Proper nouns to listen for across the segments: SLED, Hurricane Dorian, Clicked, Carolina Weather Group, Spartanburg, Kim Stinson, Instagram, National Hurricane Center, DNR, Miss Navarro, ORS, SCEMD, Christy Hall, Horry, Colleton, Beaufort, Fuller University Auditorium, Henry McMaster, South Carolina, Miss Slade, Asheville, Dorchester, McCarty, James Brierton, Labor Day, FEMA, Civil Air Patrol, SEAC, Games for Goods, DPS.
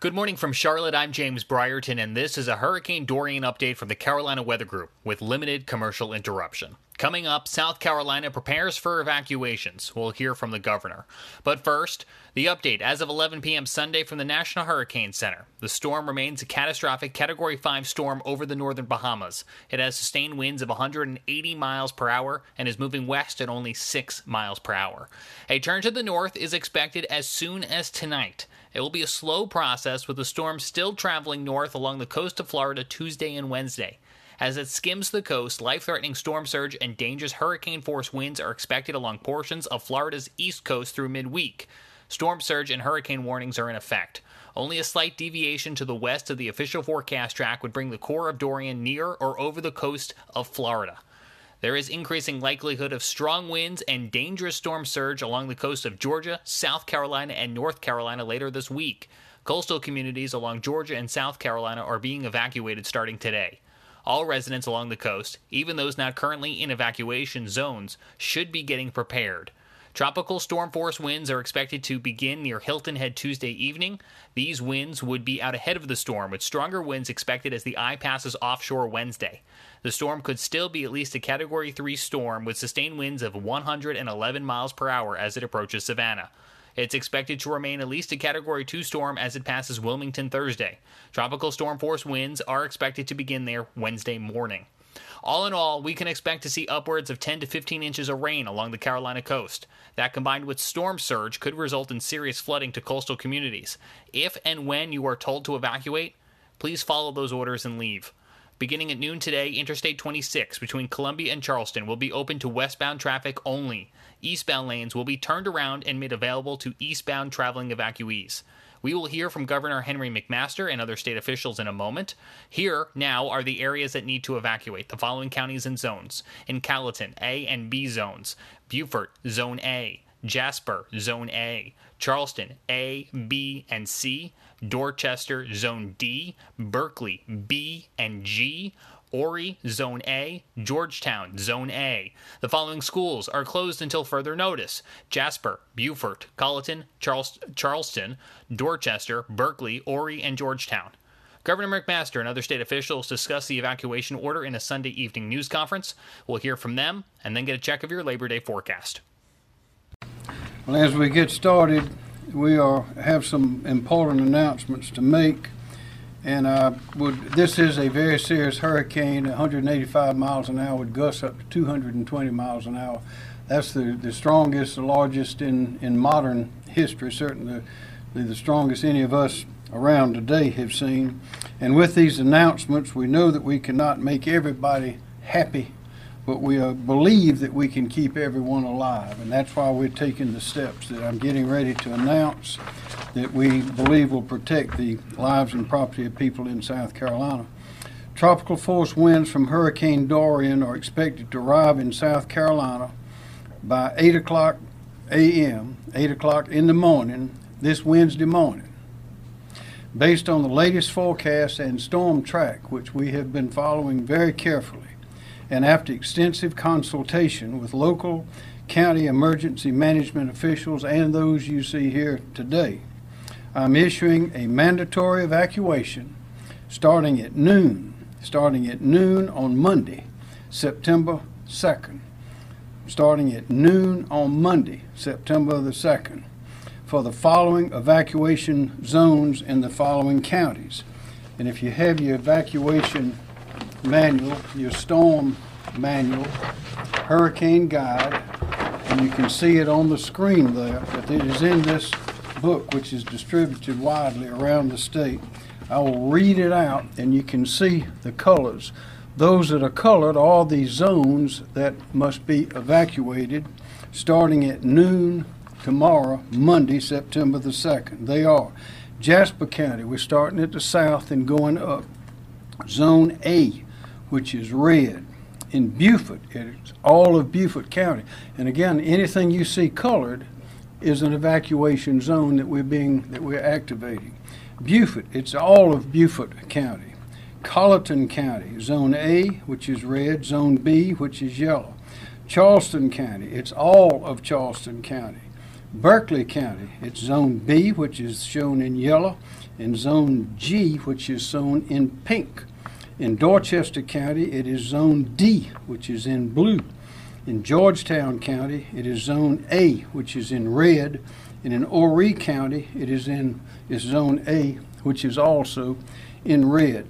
Good morning from Charlotte, I'm James Brierton, and this is a Hurricane Dorian update from the Carolina Weather Group with limited commercial interruption. Coming up, South Carolina prepares for evacuations. We'll hear from the governor. But first, the update as of 11 p.m. Sunday from the National Hurricane Center. The storm remains a catastrophic Category 5 storm over the northern Bahamas. It has sustained winds of 180 miles per hour and is moving west at only 6 miles per hour. A turn to the north is expected as soon as tonight. It will be a slow process with the storm still traveling north along the coast of Florida Tuesday and Wednesday. As it skims the coast, life-threatening storm surge and dangerous hurricane-force winds are expected along portions of Florida's east coast through midweek. Storm surge and hurricane warnings are in effect. Only a slight deviation to the west of the official forecast track would bring the core of Dorian near or over the coast of Florida. There is increasing likelihood of strong winds and dangerous storm surge along the coast of Georgia, South Carolina, and North Carolina later this week. Coastal communities along Georgia and South Carolina are being evacuated starting today. All residents along the coast, even those not currently in evacuation zones, should be getting prepared. Tropical storm-force winds are expected to begin near Hilton Head Tuesday evening. These winds would be out ahead of the storm, with stronger winds expected as the eye passes offshore Wednesday. The storm could still be at least a Category 3 storm, with sustained winds of 111 miles per hour as it approaches Savannah. It's expected to remain at least a Category 2 storm as it passes Wilmington Thursday. Tropical storm-force winds are expected to begin there Wednesday morning. All in all, we can expect to see upwards of 10 to 15 inches of rain along the Carolina coast. That combined with storm surge could result in serious flooding to coastal communities. If and when you are told to evacuate, please follow those orders and leave. Beginning at noon today, Interstate 26 between Columbia and Charleston will be open to westbound traffic only. Eastbound lanes will be turned around and made available to eastbound traveling evacuees. We will hear from Governor Henry McMaster and other state officials in a moment. Here, now, are the areas that need to evacuate. The following counties and zones. In Gallatin, A and B zones. Beaufort, Zone A. Jasper, Zone A. Charleston, A, B, and C. Dorchester, Zone D. Berkeley, B, and G. Horry, Zone A. Georgetown, Zone A. The following schools are closed until further notice. Jasper, Beaufort, Colleton, Charleston, Dorchester, Berkeley, Horry, and Georgetown. Governor McMaster and other state officials discuss the evacuation order in a Sunday evening news conference. We'll hear from them and then get a check of your Labor Day forecast. Well, as we get started, we have some important announcements to make. And this is a very serious hurricane. 185 miles an hour would gust up to 220 miles an hour. That's the strongest, the largest in modern history, certainly the strongest any of us around today have seen. And with these announcements, we know that we cannot make everybody happy, but we believe that we can keep everyone alive. And that's why we're taking the steps that I'm getting ready to announce that we believe will protect the lives and property of people in South Carolina. Tropical force winds from Hurricane Dorian are expected to arrive in South Carolina by 8 o'clock in the morning, this Wednesday morning. Based on the latest forecast and storm track, which we have been following very carefully, and after extensive consultation with local county emergency management officials and those you see here today, I'm issuing a mandatory evacuation starting at noon on Monday, September 2nd. For the following evacuation zones in the following counties. And if you have your evacuation manual, your storm manual, hurricane guide, and you can see it on the screen there, but it is in this book, which is distributed widely around the state. I will read it out and you can see the colors. Those that are colored are the zones that must be evacuated starting at noon tomorrow, Monday, September the 2nd. They are Jasper County. We're starting at the south and going up. Zone A, which is red. In Beaufort, it's all of Beaufort County. And again, anything you see colored is an evacuation zone that we're activating. Beaufort, it's all of Beaufort County. Colleton County, Zone A, which is red. Zone B, which is yellow. Charleston County, it's all of Charleston County. Berkeley County, it's Zone B, which is shown in yellow. and Zone G, which is shown in pink. In Dorchester County, it is Zone D, which is in blue. In Georgetown County, it is Zone A, which is in red. And in Horry County, it is Zone A, which is also in red.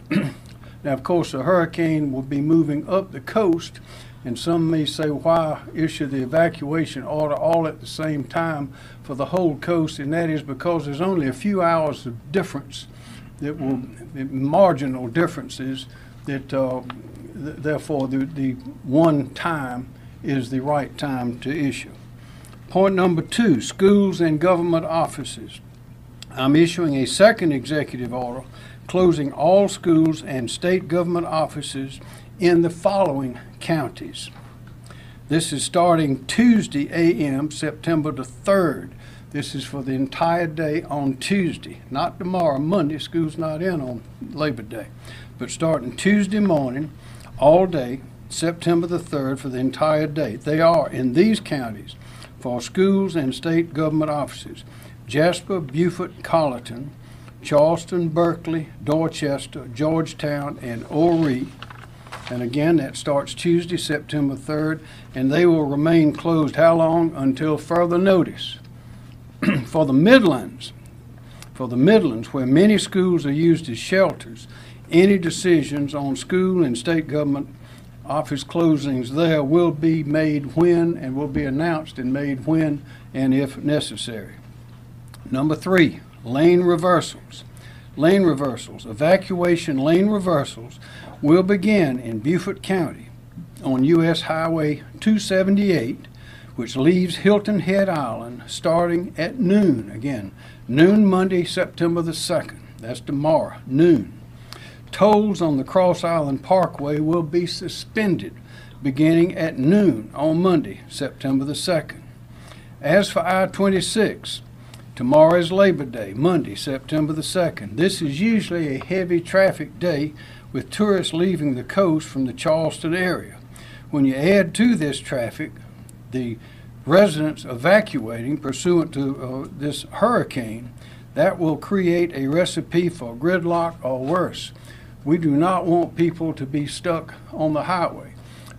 Now, of course, a hurricane will be moving up the coast, and some may say, why issue the evacuation order all at the same time for the whole coast? And that is because there's only a few hours of difference, marginal differences, that therefore the one time is the right time to issue. Point number two, schools and government offices. I'm issuing a second executive order closing all schools and state government offices in the following counties. This is starting Tuesday a.m., September the 3rd. This is for the entire day on Tuesday, not tomorrow, Monday. School's not in on Labor Day. But starting Tuesday morning, all day, September the 3rd, for the entire day. They are in these counties for schools and state government offices: Jasper, Beaufort, Colleton, Charleston, Berkeley, Dorchester, Georgetown, and Horry. And again, that starts Tuesday, September 3rd, and they will remain closed how long? Until further notice. For the Midlands, where many schools are used as shelters, any decisions on school and state government office closings there will be made when, and will be announced and made when and if necessary. Number three, lane reversals. Lane reversals, evacuation lane reversals, will begin in Beaufort County on U.S. Highway 278, which leaves Hilton Head Island, starting at noon. Again, noon Monday, September the 2nd. That's tomorrow, noon. Tolls on the Cross Island Parkway will be suspended beginning at noon on Monday, September the 2nd. As for I-26, tomorrow is Labor Day, Monday, September the 2nd. This is usually a heavy traffic day with tourists leaving the coast from the Charleston area. When you add to this traffic the residents evacuating pursuant to this hurricane, that will create a recipe for gridlock or worse. We do not want people to be stuck on the highway.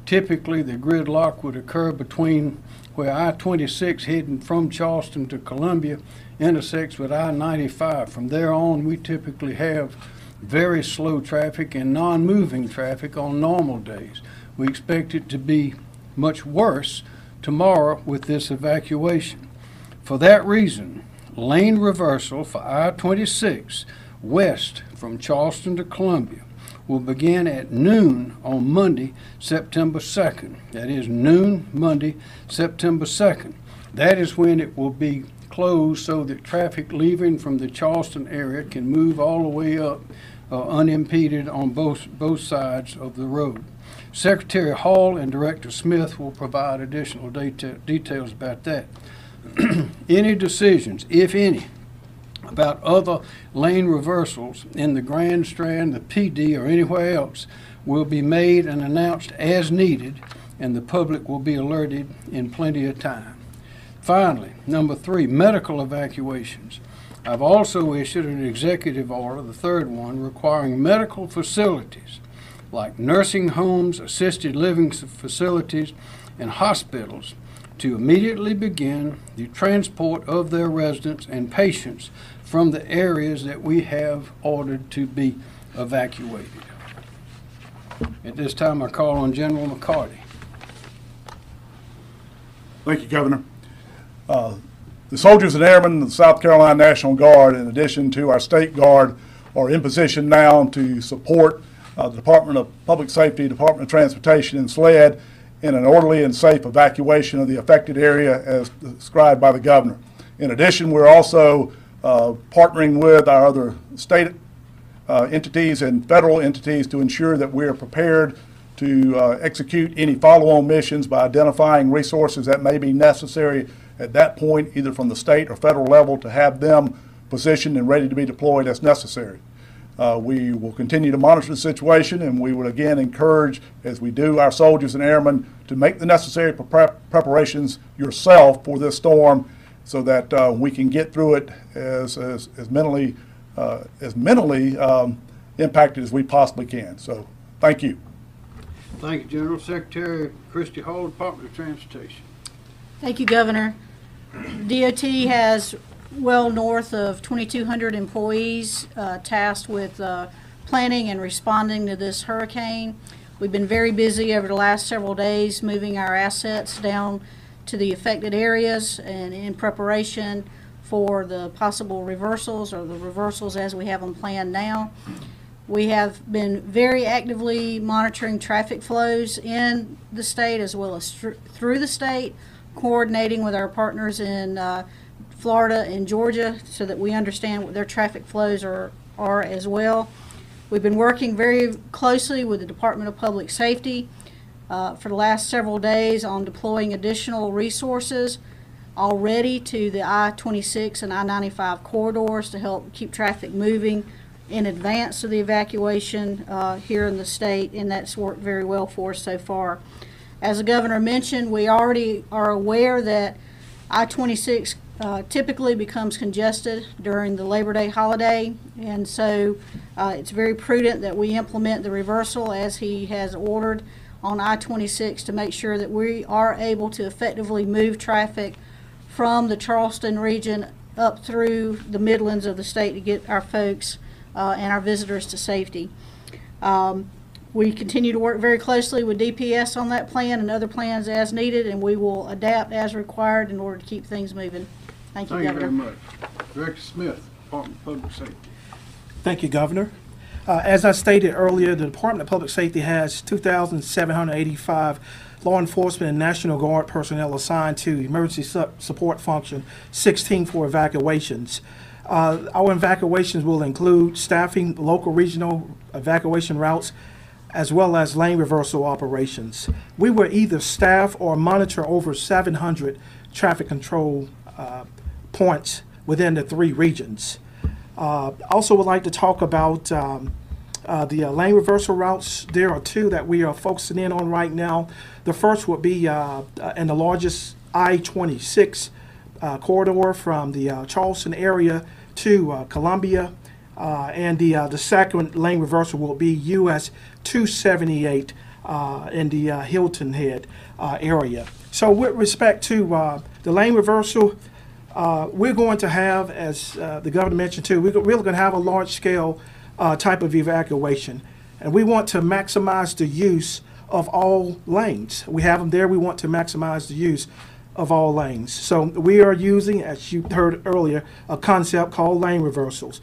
Typically, the gridlock would occur between where I-26 heading from Charleston to Columbia intersects with I-95. From there on, we typically have very slow traffic and non-moving traffic on normal days. We expect it to be much worse tomorrow with this evacuation. For that reason, lane reversal for I-26 west from Charleston to Columbia will begin at noon on Monday, September 2nd. That is noon, Monday, September 2nd. That is when it will be closed so that traffic leaving from the Charleston area can move all the way up unimpeded on both sides of the road. Secretary Hall and Director Smith will provide additional details about that. Any decisions, if any, about other lane reversals in the Grand Strand, the PD, or anywhere else will be made and announced as needed, and the public will be alerted in plenty of time. Finally, number three, medical evacuations. I've also issued an executive order, the third one, requiring medical facilities like nursing homes, assisted living facilities, and hospitals to immediately begin the transport of their residents and patients from the areas that we have ordered to be evacuated. At this time, I call on General McCarty. Thank you, Governor. The soldiers and airmen of the South Carolina National Guard, in addition to our State Guard, are in position now to support the Department of Public Safety, Department of Transportation, and SLED in an orderly and safe evacuation of the affected area as described by the Governor. In addition, we're also partnering with our other state entities and federal entities to ensure that we are prepared to execute any follow-on missions by identifying resources that may be necessary at that point, either from the state or federal level, to have them positioned and ready to be deployed as necessary. We will continue to monitor the situation, and we would again encourage, as we do, our soldiers and airmen to make the necessary preparations yourself for this storm so that we can get through it as mentally as mentally impacted as we possibly can. So thank you. Thank you, General Secretary. Christy Hall, Department of Transportation. Thank you, Governor. DOT has well north of 2,200 employees tasked with planning and responding to this hurricane. We've been very busy over the last several days moving our assets down to the affected areas and in preparation for the possible reversals or the reversals as we have them planned now. We have been very actively monitoring traffic flows in the state as well as through the state, coordinating with our partners in Florida and Georgia so that we understand what their traffic flows are as well. We've been working very closely with the Department of Public Safety for the last several days on deploying additional resources already to the I-26 and I-95 corridors to help keep traffic moving in advance of the evacuation here in the state, and that's worked very well for us so far. As the governor mentioned, we already are aware that I-26 typically becomes congested during the Labor Day holiday, and so it's very prudent that we implement the reversal as he has ordered on I-26 to make sure that we are able to effectively move traffic from the Charleston region up through the Midlands of the state to get our folks and our visitors to safety. We continue to work very closely with DPS on that plan and other plans as needed, and we will adapt as required in order to keep things moving. Thank you, Governor. Thank you very much. Director Smith, Department of Public Safety. Thank you, Governor. As I stated earlier, the Department of Public Safety has 2,785 law enforcement and National Guard personnel assigned to emergency support function, 16 for evacuations. Our evacuations will include staffing local regional evacuation routes, as well as lane reversal operations. We will either staff or monitor over 700 traffic control points within the three regions. Also would like to talk about the lane reversal routes. There are two that we are focusing in on right now. The first would be in the largest I-26 corridor from the Charleston area to Columbia. And the second lane reversal will be US 278 in the Hilton Head area. So with respect to the lane reversal, we're going to have, as the governor mentioned too, we're really going to have a large-scale type of evacuation. And we want to maximize the use of all lanes. We have them there. We want to maximize the use of all lanes. So we are using, as you heard earlier, a concept called lane reversals.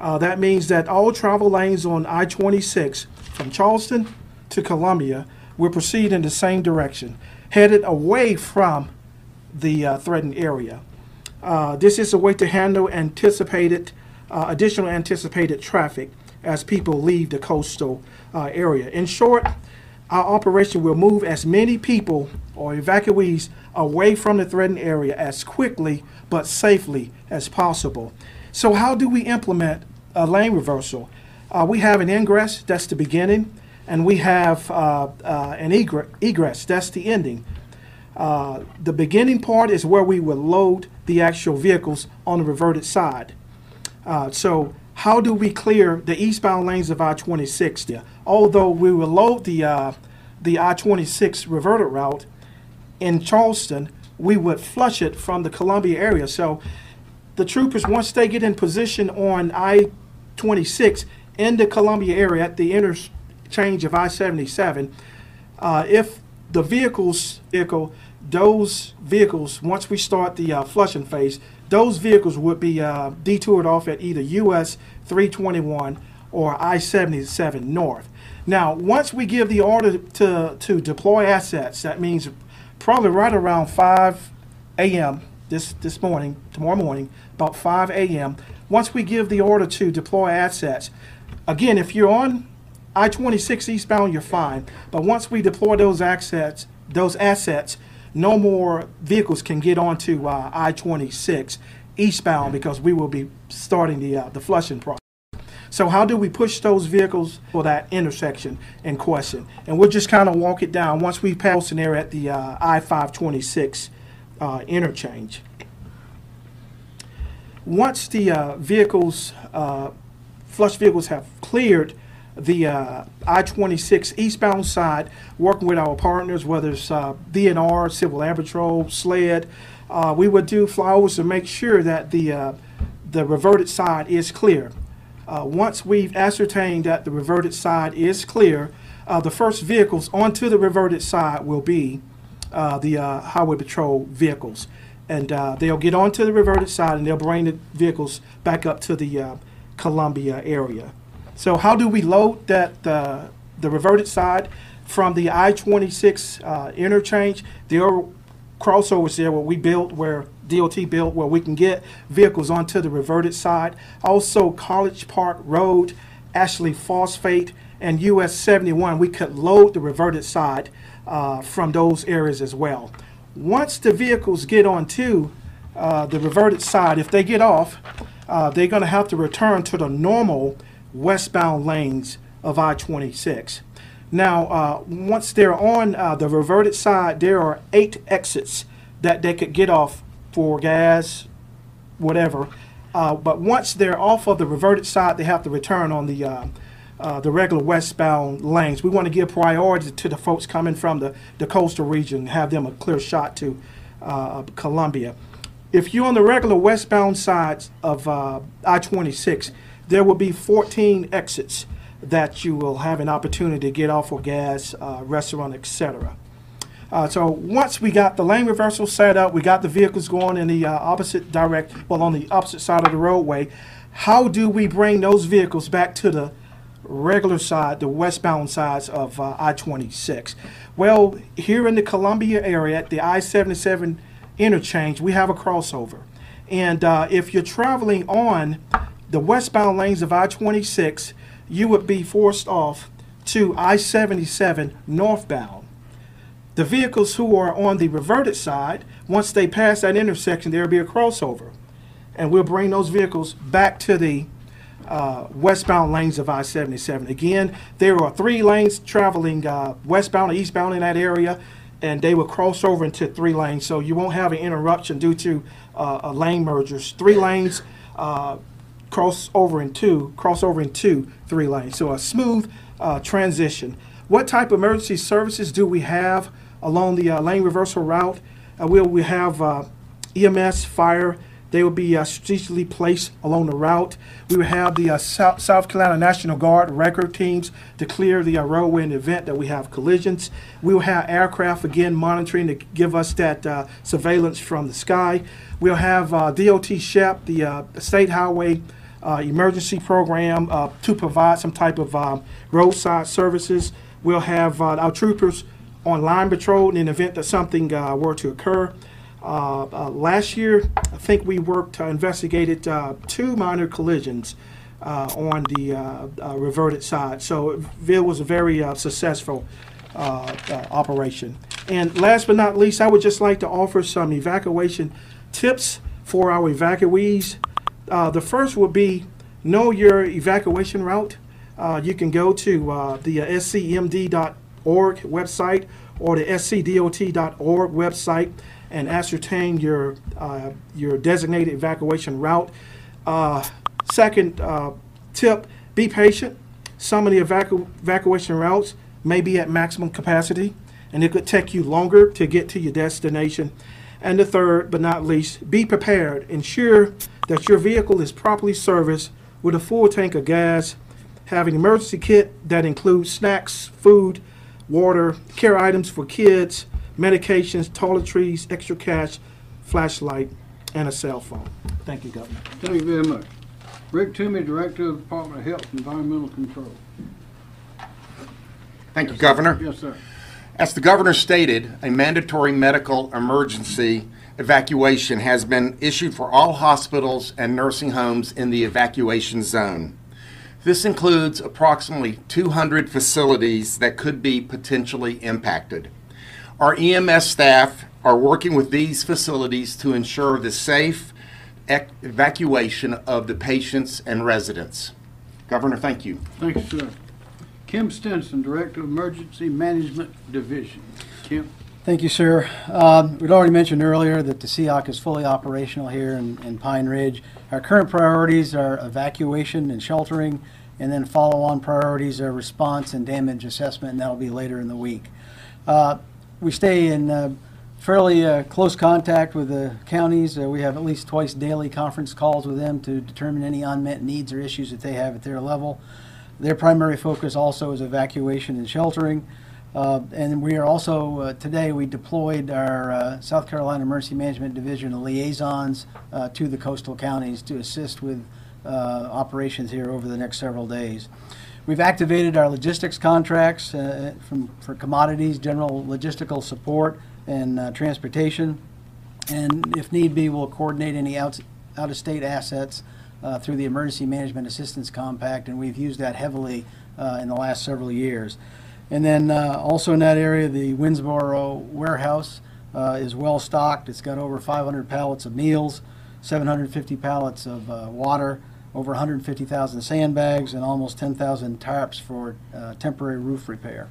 That means that all travel lanes on I-26 from Charleston to Columbia will proceed in the same direction, headed away from the threatened area. This is a way to handle anticipated, additional anticipated traffic as people leave the coastal area. In short, our operation will move as many people or evacuees away from the threatened area as quickly but safely as possible. So how do we implement a lane reversal? We have an ingress, that's the beginning, and we have an egress, that's the ending. The beginning part is where we will load the actual vehicles on the reverted side. So how do we clear the eastbound lanes of I-26 there? Although we will load the I-26 reverted route in Charleston, we would flush it from the Columbia area. So the troopers, once they get in position on I-26 in the Columbia area at the interchange of I-77, if the those vehicles, once we start the flushing phase, those vehicles would be detoured off at either US 321 or I-77 North. Now, once we give the order to deploy assets, that means probably right around 5 a.m., this morning, tomorrow morning, about 5 a.m., once we give the order to deploy assets, again, if you're on I-26 eastbound, you're fine. But once we deploy those assets, no more vehicles can get onto I-26 eastbound because we will be starting the flushing process. So how do we push those vehicles for that intersection in question? And we'll just kind of walk it down once we pass in there at the I-526 interchange. Once the flush vehicles have cleared the I-26 eastbound side, working with our partners, whether it's DNR, Civil Air Patrol, SLED, we would do flyovers to make sure that the reverted side is clear. Once we've ascertained that the reverted side is clear, the first vehicles onto the reverted side will be the Highway Patrol vehicles. And they'll get onto the reverted side and they'll bring the vehicles back up to the Columbia area. So how do we load that the reverted side from the I-26 interchange? There are crossovers there where we built, where DOT built, where we can get vehicles onto the reverted side. Also College Park Road, Ashley Phosphate, and US 71, we could load the reverted side from those areas as well. Once the vehicles get onto the reverted side, if they get off, they're going to have to return to the normal westbound lanes of I-26. Now, once they're on the reverted side, there are 8 exits that they could get off for gas, whatever. But once they're off of the reverted side, they have to return on the regular westbound lanes. We want to give priority to the folks coming from the coastal region, have them a clear shot to Columbia. If you're on the regular westbound sides of I-26, there will be 14 exits that you will have an opportunity to get off for gas, restaurant, etc. So once we got the lane reversal set up, we got the vehicles going in the opposite direction, well, on the opposite side of the roadway, how do we bring those vehicles back to the regular side, the westbound sides of I-26? Well, here in the Columbia area at the I-77 interchange, we have a crossover. And if you're traveling on the westbound lanes of I-26, you would be forced off to I-77 northbound. The vehicles who are on the reverted side, once they pass that intersection, there will be a crossover. And we'll bring those vehicles back to the westbound lanes of I-77. Again, there are 3 lanes traveling westbound and eastbound in that area, and they will cross over into 3 lanes, so you won't have an interruption due to lane mergers. 3 lanes cross over into 3 lanes, so a smooth transition. What type of emergency services do we have along the lane reversal route? We have EMS, fire. They would be strategically placed along the route. We would have the South Carolina National Guard record teams to clear the roadway in the event that we have collisions. We will have aircraft, again, monitoring to give us that surveillance from the sky. We'll have DOT SHEP, the State Highway Emergency Program, to provide some type of roadside services. We'll have our troopers on line patrol in the event that something were to occur. Last year, I think we investigated 2 minor collisions on the reverted side. So it was a very successful operation. And last but not least, I would just like to offer some evacuation tips for our evacuees. The first would be know your evacuation route. You can go to the scmd.org website or the scdot.org website and ascertain your designated evacuation route. Second tip, be patient. Some of the evacuation routes may be at maximum capacity, and it could take you longer to get to your destination. And the third, but not least, be prepared. Ensure that your vehicle is properly serviced with a full tank of gas, have an emergency kit that includes snacks, food, water, care items for kids, medications, toiletries, extra cash, flashlight, and a cell phone. Thank you, Governor. Thank you very much. Rick Toomey, Director of the Department of Health and Environmental Control. Thank you, Governor. Yes, sir. As the Governor stated, a mandatory medical emergency evacuation has been issued for all hospitals and nursing homes in the evacuation zone. This includes approximately 200 facilities that could be potentially impacted. Our EMS staff are working with these facilities to ensure the safe evacuation of the patients and residents. Governor, thank you. Thank you, sir. Kim Stinson, Director of Emergency Management Division. Kim. Thank you, sir. We'd already mentioned earlier that the SEAC is fully operational here in Pine Ridge. Our current priorities are evacuation and sheltering, and then follow-on priorities are response and damage assessment, and that'll be later in the week. We stay in fairly close contact with the counties. We have at least twice daily conference calls with them to determine any unmet needs or issues that they have at their level. Their primary focus also is evacuation and sheltering. And we are also, today we deployed our South Carolina Emergency Management Division liaisons to the coastal counties to assist with operations here over the next several days. We've activated our logistics contracts for commodities, general logistical support, and transportation. And if need be, we'll coordinate any out-of-state assets through the Emergency Management Assistance Compact, and we've used that heavily in the last several years. And then also in that area, the Winsboro warehouse is well stocked. It's got over 500 pallets of meals, 750 pallets of water, over 150,000 sandbags, and almost 10,000 tarps for temporary roof repair.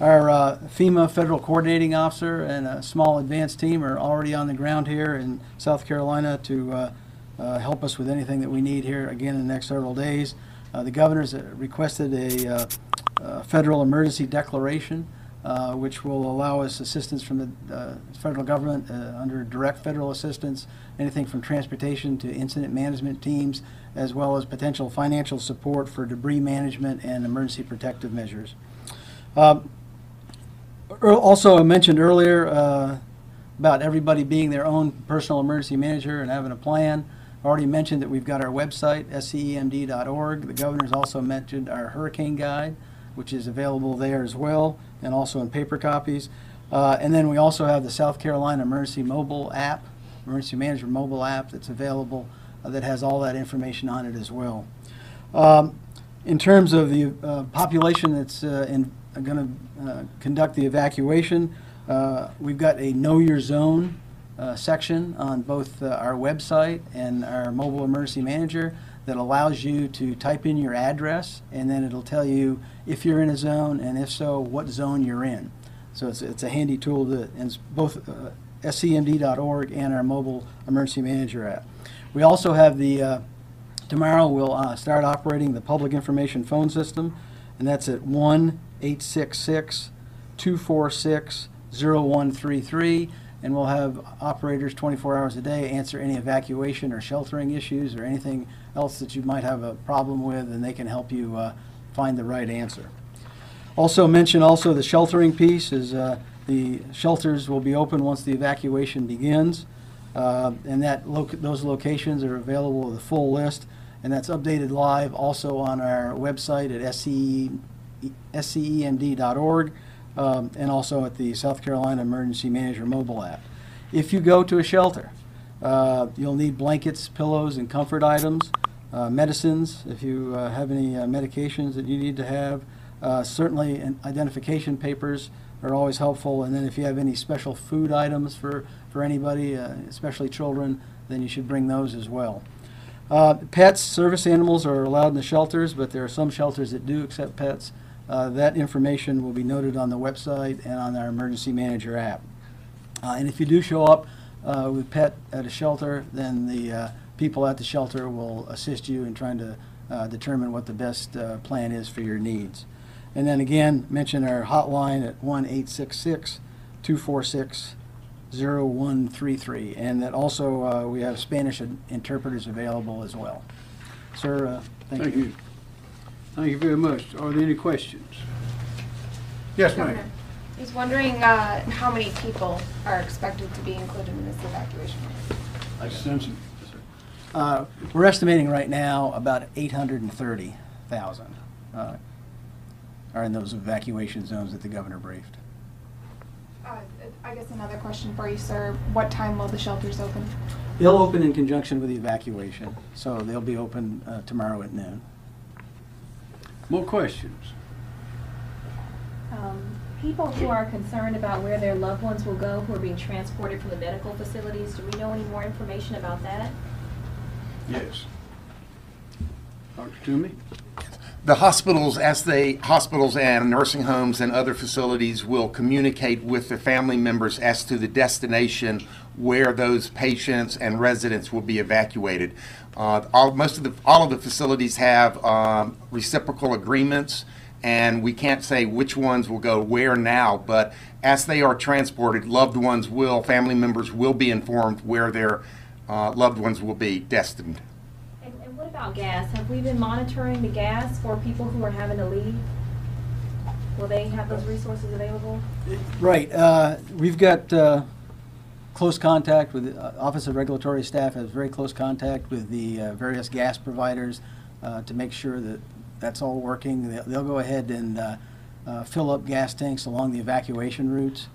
Our FEMA Federal Coordinating Officer and a small advance team are already on the ground here in South Carolina to help us with anything that we need here again in the next several days. The governor's requested a federal emergency declaration, which will allow us assistance from the federal government under direct federal assistance, anything from transportation to incident management teams, as well as potential financial support for debris management and emergency protective measures. Also, I mentioned earlier about everybody being their own personal emergency manager and having a plan. I already mentioned that we've got our website, SCEMD.org. The governor's also mentioned our hurricane guide, which is available there as well, and also in paper copies. And then we also have the South Carolina Emergency Mobile App, Emergency Management Mobile App, that's available that has all that information on it as well. In terms of the population that's going to conduct the evacuation, we've got a Know Your Zone section on both our website and our mobile emergency manager that allows you to type in your address, and then it'll tell you if you're in a zone, and if so, what zone you're in. So it's a handy tool that, and it's both SCMD.org and our mobile emergency manager app. We also have the, tomorrow we'll start operating the public information phone system, and that's at 1-866-246-0133. And we'll have operators 24 hours a day answer any evacuation or sheltering issues or anything else that you might have a problem with, and they can help you find the right answer. Also mention also the sheltering piece is the shelters will be open once the evacuation begins, and that those locations are available with a full list, and that's updated live also on our website at SCEMD.org. And also at the South Carolina Emergency Manager mobile app. If you go to a shelter, you'll need blankets, pillows, and comfort items, medicines, if you have any medications that you need to have. Certainly, identification papers are always helpful. And then if you have any special food items for anybody, especially children, then you should bring those as well. Pets, service animals are allowed in the shelters, but there are some shelters that do accept pets. That information will be noted on the website and on our Emergency Manager app. And if you do show up with pet at a shelter, then the people at the shelter will assist you in trying to determine what the best plan is for your needs. And then again, mention our hotline at 1-866-246-0133. And that also we have Spanish interpreters available as well. Sir, thank you. Thank you very much. Are there any questions? Yes, ma'am. He's wondering how many people are expected to be included in this evacuation. I sense it. We're estimating right now about 830,000 are in those evacuation zones that the governor briefed. I guess another question for you, sir. What time will the shelters open? They'll open in conjunction with the evacuation, so they'll be open tomorrow at noon. More questions? People who are concerned about where their loved ones will go, who are being transported from the medical facilities, do we know any more information about that? Yes. Dr. Toomey? The hospitals, as they, hospitals and nursing homes and other facilities will communicate with their family members as to the destination where those patients and residents will be evacuated. All of the facilities have reciprocal agreements, and we can't say which ones will go where now, but as they are transported, loved ones will, family members will be informed where their loved ones will be destined. And what about gas? Have we been monitoring the gas for people who are having to leave? Will they have those resources available? Right. We've got close contact with the Office of Regulatory Staff, has very close contact with the various gas providers to make sure that that's all working. They'll go ahead and fill up gas tanks along the evacuation routes,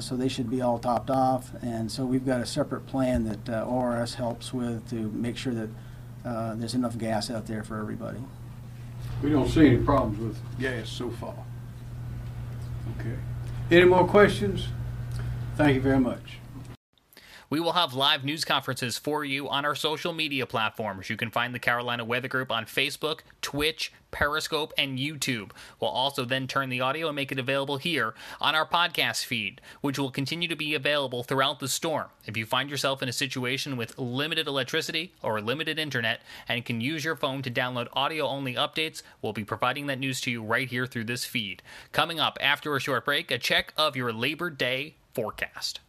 so they should be all topped off. And so we've got a separate plan that ORS helps with to make sure that there's enough gas out there for everybody. We don't see any problems with gas so far. Okay. Any more questions? Thank you very much. We will have live news conferences for you on our social media platforms. You can find the Carolina Weather Group on Facebook, Twitch, Periscope, and YouTube. We'll also then turn the audio and make it available here on our podcast feed, which will continue to be available throughout the storm. If you find yourself in a situation with limited electricity or limited internet and can use your phone to download audio-only updates, we'll be providing that news to you right here through this feed. Coming up after a short break, a check of your Labor Day forecast.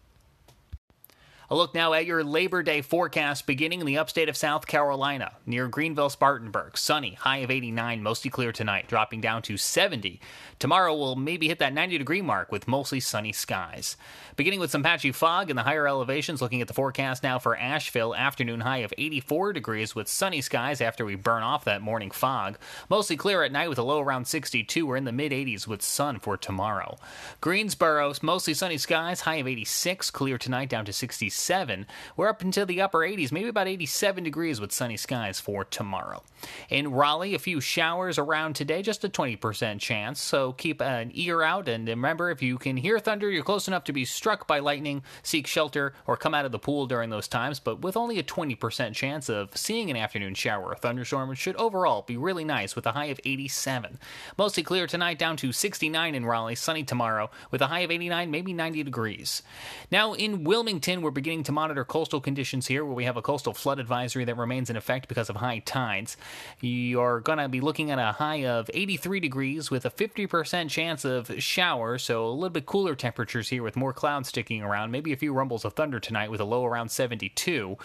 A look now at your Labor Day forecast beginning in the upstate of South Carolina near Greenville-Spartanburg. Sunny, high of 89, mostly clear tonight, dropping down to 70. Tomorrow will maybe hit that 90-degree mark with mostly sunny skies. Beginning with some patchy fog in the higher elevations, looking at the forecast now for Asheville, afternoon high of 84 degrees with sunny skies after we burn off that morning fog. Mostly clear at night with a low around 62. We're in the mid-80s with sun for tomorrow. Greensboro, mostly sunny skies, high of 86, clear tonight down to 66. We're up into the upper 80s, maybe about 87 degrees with sunny skies for tomorrow. In Raleigh, a few showers around today, just a 20% chance, so keep an ear out. And remember, if you can hear thunder, you're close enough to be struck by lightning, seek shelter, or come out of the pool during those times. But with only a 20% chance of seeing an afternoon shower or thunderstorm, it should overall be really nice with a high of 87. Mostly clear tonight, down to 69 in Raleigh, sunny tomorrow with a high of 89, maybe 90 degrees. Now in Wilmington, we're beginning to monitor coastal conditions here, where we have a coastal flood advisory that remains in effect because of high tides. You're going to be looking at a high of 83 degrees with a 50% chance of showers, so a little bit cooler temperatures here with more clouds sticking around, maybe a few rumbles of thunder tonight with a low around 72.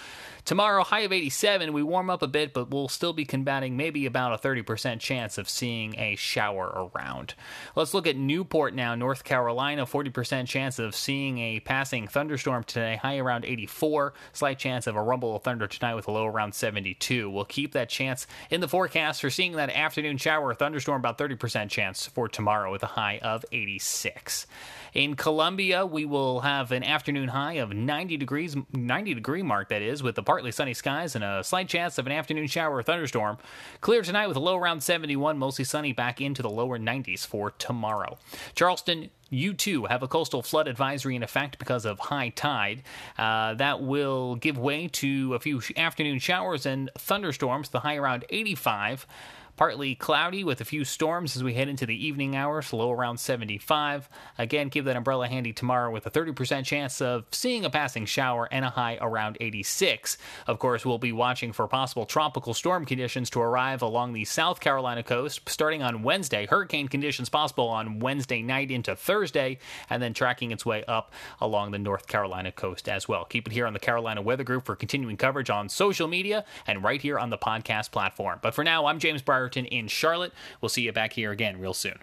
Tomorrow, high of 87, we warm up a bit, but we'll still be combating maybe about a 30% chance of seeing a shower around. Let's look at Newport now, North Carolina, 40% chance of seeing a passing thunderstorm today, high around 84, slight chance of a rumble of thunder tonight with a low around 72. We'll keep that chance in the forecast for seeing that afternoon shower or thunderstorm, about 30% chance for tomorrow with a high of 86. In Columbia, we will have an afternoon high of 90 degrees, 90 degree mark that is, with the partly sunny skies and a slight chance of an afternoon shower or thunderstorm. Clear tonight with a low around 71, mostly sunny, back into the lower 90s for tomorrow. Charleston, you too have a coastal flood advisory in effect because of high tide. That will give way to a few afternoon showers and thunderstorms, the high around 85. Partly cloudy with a few storms as we head into the evening hours, low around 75. Again, keep that umbrella handy tomorrow with a 30% chance of seeing a passing shower and a high around 86. Of course, we'll be watching for possible tropical storm conditions to arrive along the South Carolina coast starting on Wednesday. Hurricane conditions possible on Wednesday night into Thursday, and then tracking its way up along the North Carolina coast as well. Keep it here on the Carolina Weather Group for continuing coverage on social media and right here on the podcast platform. But for now, I'm James Brierton in Charlotte. We'll see you back here again real soon.